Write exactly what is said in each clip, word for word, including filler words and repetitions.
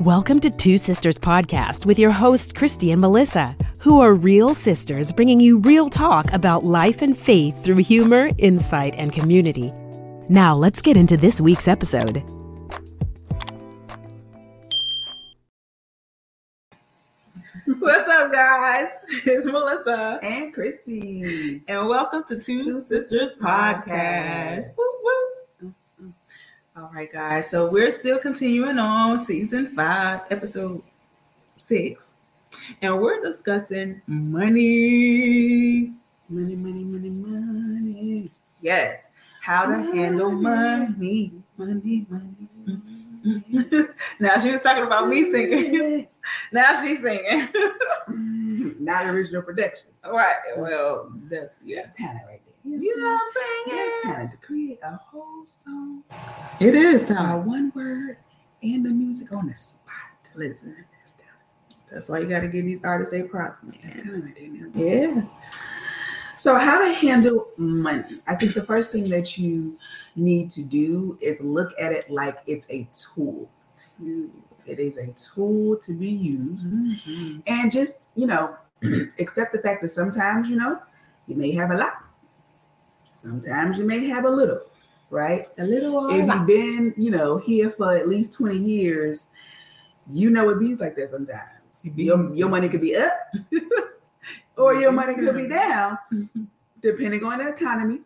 Welcome to Two Sisters Podcast with your hosts, Kristy and Melissa, who are real sisters bringing you real talk about life and faith through humor, insight, and community. Now, let's get into this week's episode. What's up, guys? It's Melissa and Kristy, and welcome to Two, Two Sisters, Sisters Podcast. Podcast. Woo, woo. Mm-hmm. All right, guys. So we're still continuing on season five, episode six, and we're discussing money, money, money, money, money. Yes, how to money. handle money, money, money. Mm-hmm. Now she was talking about me singing. Now she's singing. Not original production. Right. Well, that's yeah. That's talent right there. You, you know, know what I'm saying? That's talent to create a whole song. It is talent. One word and the music on the spot. Listen, that's talent. That's why you got to give these artists their props, man. Yeah. So how to handle money. I think the first thing that you need to do is look at it like it's a tool. It is a tool to be used. Mm-hmm. And just, you know, accept the fact that sometimes, you know, you may have a lot. Sometimes you may have a little, right? A little or If you've been, you know, here for at least twenty years, you know it be like that sometimes. Your, your money could be up. Or your money could be down, depending on the economy,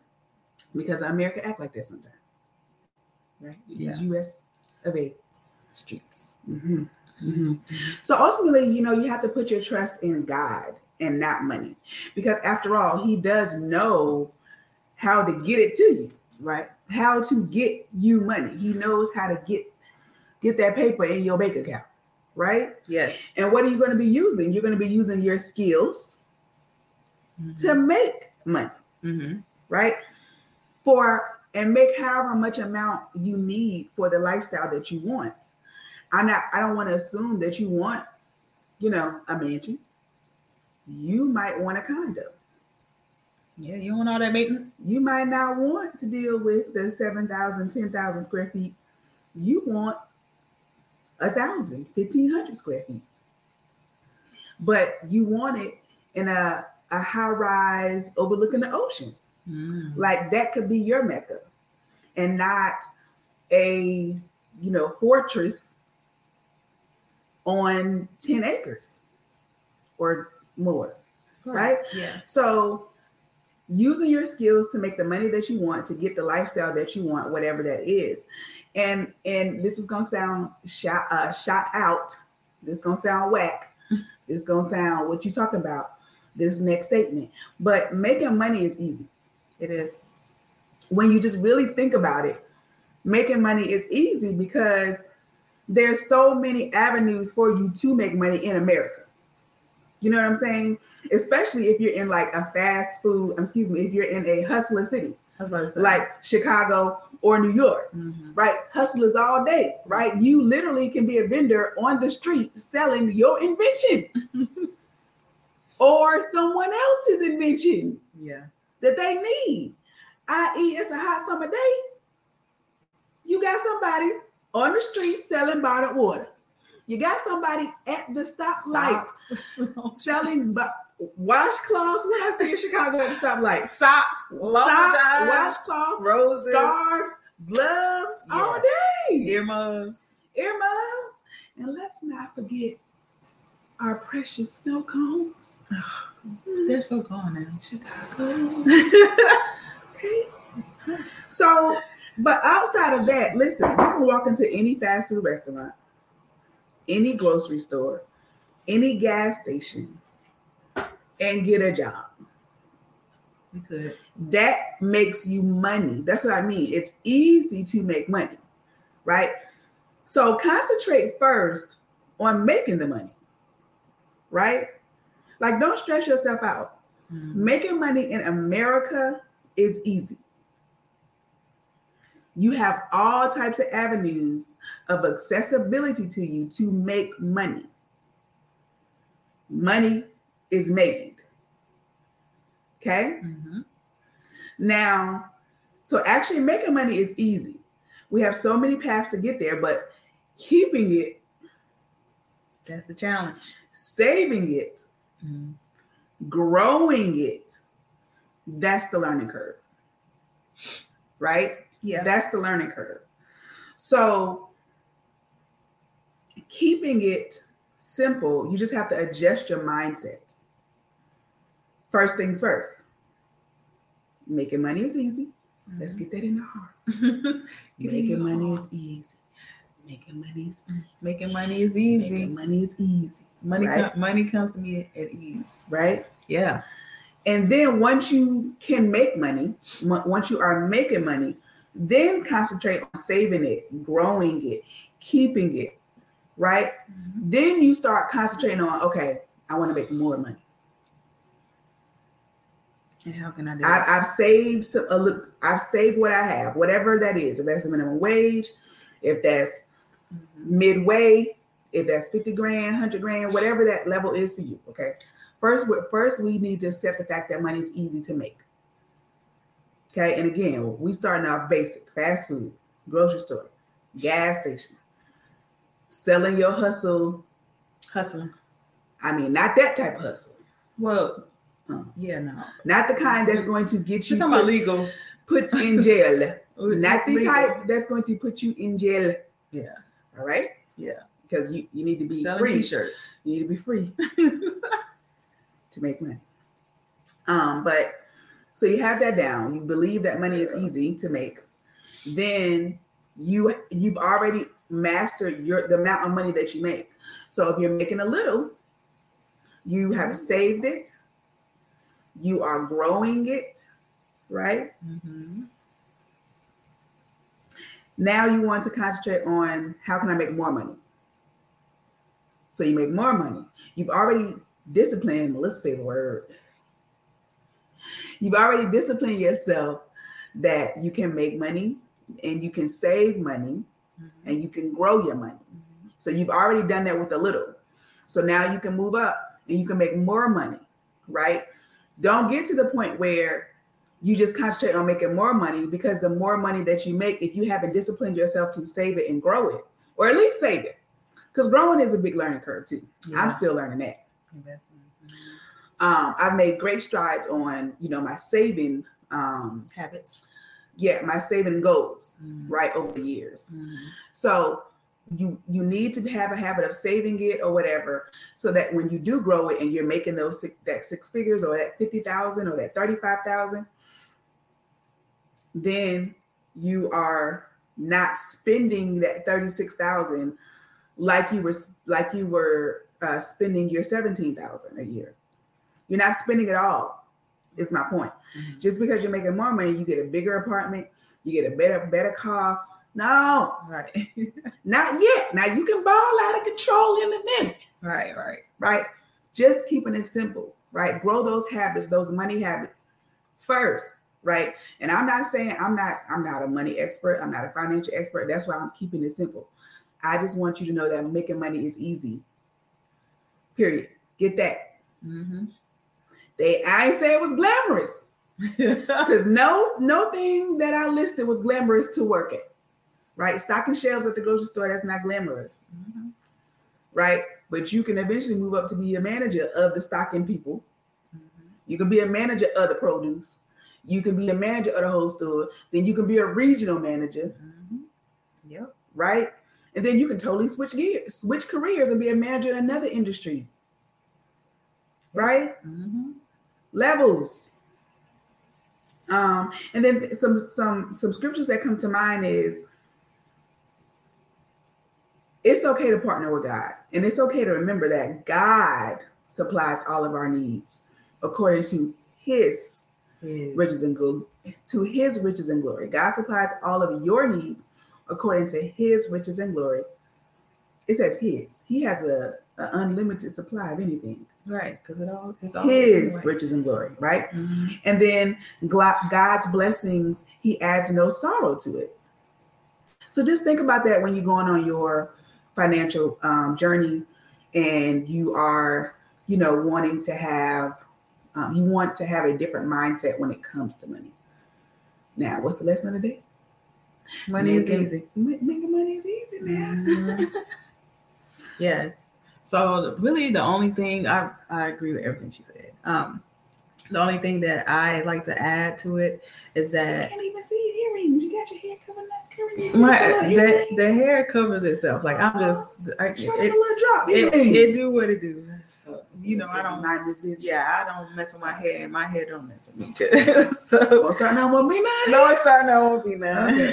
because America act like that sometimes, right? Yeah. The U S of A streets. Mm-hmm. Mm-hmm. So ultimately, you know, you have to put your trust in God and not money, because after all, He does know how to get it to you, right? How to get you money. He knows how to get get that paper in your bank account, right? Yes. And what are you going to be using? You're going to be using your skills. Mm-hmm. To make money, mm-hmm. right? For and make however much amount you need for the lifestyle that you want. I'm not. I don't want to assume that you want, you know, a mansion. You might want a condo. Yeah, you want all that maintenance. You might not want to deal with the seven thousand, ten thousand square feet. You want a thousand, fifteen hundred square feet. But you want it in a a high rise overlooking the ocean. Mm. Like that could be your Mecca, and not a, you know, fortress on ten acres or more. Sure. Right. Yeah. So using your skills to make the money that you want, to get the lifestyle that you want, whatever that is. And, and this is going to sound shot, uh, shot out. This is going to sound whack. This is going to sound what you talking about. This next statement, but making money is easy. It is. When you just really think about it, making money is easy because there's so many avenues for you to make money in America. You know what I'm saying? Especially if you're in like a fast food, excuse me, if you're in a hustler city, like Chicago or New York, mm-hmm. right? Hustlers all day, right? You literally can be a vendor on the street selling your invention. Or someone else's invention, yeah, that they need. that is, it's a hot summer day. You got somebody on the street selling bottled water. You got somebody at the stoplight selling bo- washcloths. What I see in Chicago at the stoplight: socks, long socks, washcloths, roses, scarves, gloves, yeah. all day. Earmuffs, earmuffs, and let's not forget our precious snow cones. Oh, they're so gone now. Chicago. Okay. So, but outside of that, listen, you can walk into any fast food restaurant, any grocery store, any gas station, and get a job. You could. That makes you money. That's what I mean. It's easy to make money, right? So concentrate first on making the money. Right? Like, don't stress yourself out. Mm-hmm. Making money in America is easy. You have all types of avenues of accessibility to you to make money. Money is made. Okay? Mm-hmm. Now, so actually making money is easy, We have so many paths to get there, but keeping it, that's the challenge. Saving it, mm-hmm. growing it, that's the learning curve, right? Yeah. That's the learning curve. So keeping it simple, you just have to adjust your mindset. First things first, making money is easy. Mm-hmm. Let's get that in the heart. Making money heart. is easy. Making money is easy. Making money is easy. Making money is easy. Money, right? com- money comes to me at ease, right? Yeah. And then once you can make money, once you are making money, then concentrate on saving it, growing it, keeping it, right? Mm-hmm. Then you start concentrating on, okay, I want to make more money. And how can I do that? I've saved some, a look, I've saved what I have, whatever that is. If that's a minimum wage, if that's mm-hmm. midway, if that's fifty grand, one hundred grand, whatever that level is for you, okay? First, first we need to accept the fact that money is easy to make. Okay, and again, we starting off basic, fast food, grocery store, gas station, selling your hustle. Hustling. I mean, not that type of hustle. Well, uh, yeah, no. Not the kind that's going to get you put, about legal. put in jail. Not the legal. Type that's going to put you in jail. Yeah. All right? Yeah. Because you, you need to be selling free. T-shirts. You need to be free to make money. Um, but... So you have that down. You believe that money is easy to make. Then you, you've already mastered your the amount of money that you make. So if you're making a little, you have saved it. You are growing it, right? Mm-hmm. Now you want to concentrate on how can I make more money? So you make more money. You've already disciplined, Melissa's favorite word. You've already disciplined yourself that you can make money and you can save money mm-hmm. and you can grow your money. Mm-hmm. So you've already done that with a little. So now you can move up and you can make more money, right? Don't get to the point where you just concentrate on making more money, because the more money that you make, if you haven't disciplined yourself to save it and grow it, or at least save it, because growing is a big learning curve too. Yeah. I'm still learning that. Investment. Mm-hmm. Um, I've made great strides on, you know, my saving um, habits. Yeah, my saving goals, mm-hmm. right, over the years. Mm-hmm. So you you need to have a habit of saving it or whatever, so that when you do grow it and you're making those six, that six figures or that fifty thousand or that thirty-five thousand, then you are not spending that thirty-six thousand like you were like you were uh, spending your seventeen thousand a year. You're not spending it all, is my point. Mm-hmm. Just because you're making more money, you get a bigger apartment, you get a better, better car. No, right. Not yet. Now you can ball out of control in a minute. Right, right, right. Just keeping it simple, right? Grow those habits, those money habits first, right? And I'm not saying I'm not, I'm not a money expert. I'm not a financial expert. That's why I'm keeping it simple. I just want you to know that making money is easy. Period. Get that. Mm-hmm. They, I ain't say it was glamorous, because no, no thing that I listed was glamorous to work at, right? Stocking shelves at the grocery store, that's not glamorous, mm-hmm. right? But you can eventually move up to be a manager of the stocking people. Mm-hmm. You can be a manager of the produce. You can be a manager of the whole store. Then you can be a regional manager, mm-hmm. yep. right? And then you can totally switch gears, switch careers and be a manager in another industry, right? Mm-hmm. Levels. Um, and then some some some scriptures that come to mind is, it's okay to partner with God. And it's okay to remember that God supplies all of our needs according to his, his. riches and gl- to his riches and glory. God supplies all of your needs according to his riches and glory. It says his. He has a, a unlimited supply of anything. Right, because it all is his anyway. Riches and glory, right? Mm-hmm. And then God's blessings, he adds no sorrow to it. So just think about that when you're going on your financial um, journey, and you are, you know, wanting to have, um, you want to have a different mindset when it comes to money. Now, what's the lesson of the day? Money is easy. Making money is easy, man. Mm-hmm. Yes. So really the only thing, I, I agree with everything she said. Um, the only thing that I like to add to it is that you can't even see your earrings. You got your hair covered up, covering your my, that, the hair covers itself. Like I'm just, I, it, it, a little drop. It, it, it do what it do. So, you know, I don't mind this. Yeah, I don't mess with my hair, and my hair don't mess with me. So don't start now won't be mine. No, it's starting now won't be mine.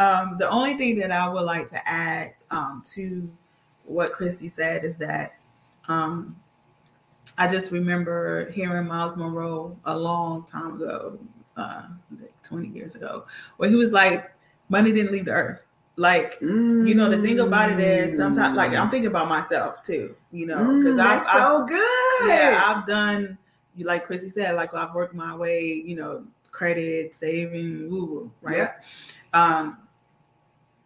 Um, the only thing that I would like to add um, to what Kristy said is that um, I just remember hearing Miles Monroe a long time ago, uh, like twenty years ago, where he was like, money didn't leave the earth. Like, mm. you know, the thing about it is sometimes, like, I'm thinking about myself too, you know, because mm, I that's so good. Yeah, I've done, like Kristy said, like I've worked my way, you know, credit, saving, woo woo, right? Yeah. Um,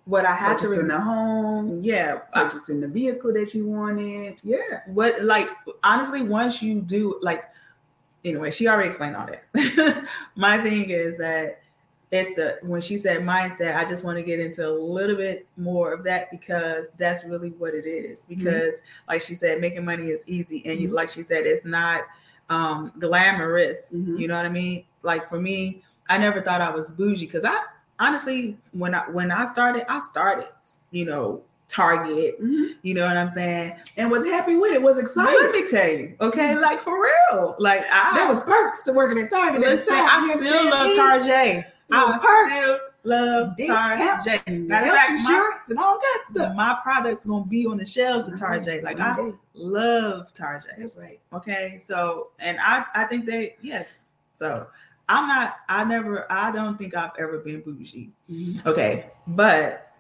what I had purchasing to in the home, yeah, purchasing the vehicle that you wanted, yeah. What, like, honestly, once you do, like, anyway, she already explained all that. My thing is that. It's the, when she said mindset, I just want to get into a little bit more of that because that's really what it is. Because mm-hmm. like she said, making money is easy. And mm-hmm. you, like she said, it's not um, glamorous. Mm-hmm. You know what I mean? Like for me, I never thought I was bougie because I honestly, when I, when I started, I started, you know, Target, mm-hmm. you know what I'm saying? And was happy with it, was excited. Let me tell you, okay, mm-hmm. like for real. Like I That was perks to working at Target. Listen, at the time. I you still love Target. I was still love Target. Matter of fact, shirts and all that stuff. My products gonna be on the shelves of Target. Like mm-hmm. I love Target. That's right. Okay, so and I, I think they yes. So I'm not. I never. I don't think I've ever been bougie. Mm-hmm. Okay, but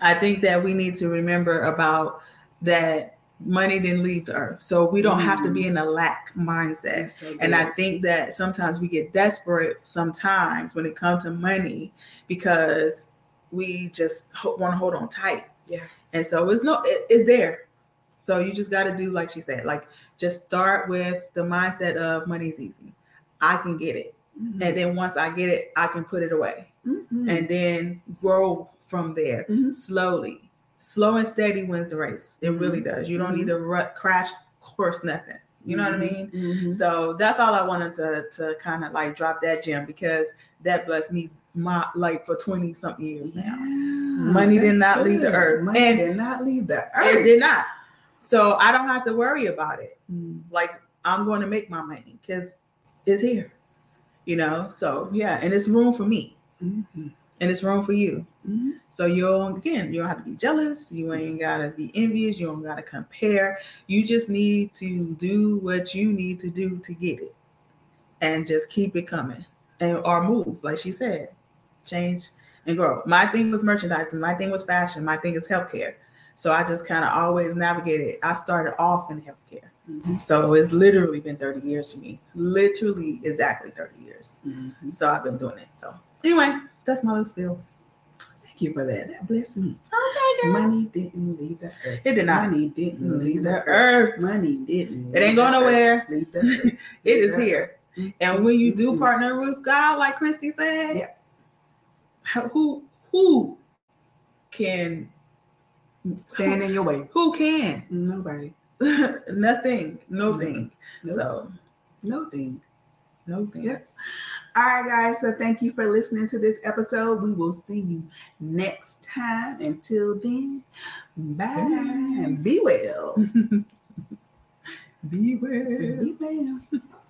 I think that we need to remember about that money didn't leave the earth, so we don't mm-hmm. have to be in a lack mindset. So and I think that sometimes we get desperate sometimes when it comes to money because we just ho- want to hold on tight. Yeah, and so it's no, it, it's there. So you just got to do like she said, like just start with the mindset of money's easy. I can get it, mm-hmm. and then once I get it, I can put it away, mm-hmm. and then grow from there mm-hmm. slowly. Slow and steady wins the race. It mm-hmm. really does. You don't mm-hmm. need to rut, crash course nothing. You know mm-hmm. what I mean? Mm-hmm. So that's all I wanted to to kind of like drop that gem because that blessed me my like for twenty something years now. Yeah, money did not good. leave the earth. Money and did not leave the earth. It did not. So I don't have to worry about it. Mm-hmm. Like I'm going to make my money because it's here. You know? So yeah, and it's room for me. Mm-hmm. And it's room for you. Mm-hmm. So you don't, again, you don't have to be jealous. You ain't got to be envious. You don't got to compare. You just need to do what you need to do to get it and just keep it coming and or move. Like she said, change and grow. My thing was merchandising. My thing was fashion. My thing is healthcare. So I just kind of always navigated. I started off in healthcare. Mm-hmm. So it's literally been thirty years for me. Literally exactly thirty years. Mm-hmm. So I've been doing it. So anyway. That's my little spiel. Thank you for that. That blessed me. Okay, girl. Money didn't leave the earth. It did not. Money didn't leave the earth. Money didn't. It ain't going nowhere. Leave the earth. It is here. And when you do partner with God, like Kristy said, yeah. who who can stand who, in your way? Who can? Nobody. Nothing. Nothing. Nope. So nothing. Nothing. Yep. All right, guys. So thank you for listening to this episode. We will see you next time. Until then, bye. Yes. Be well. Be well. Be well.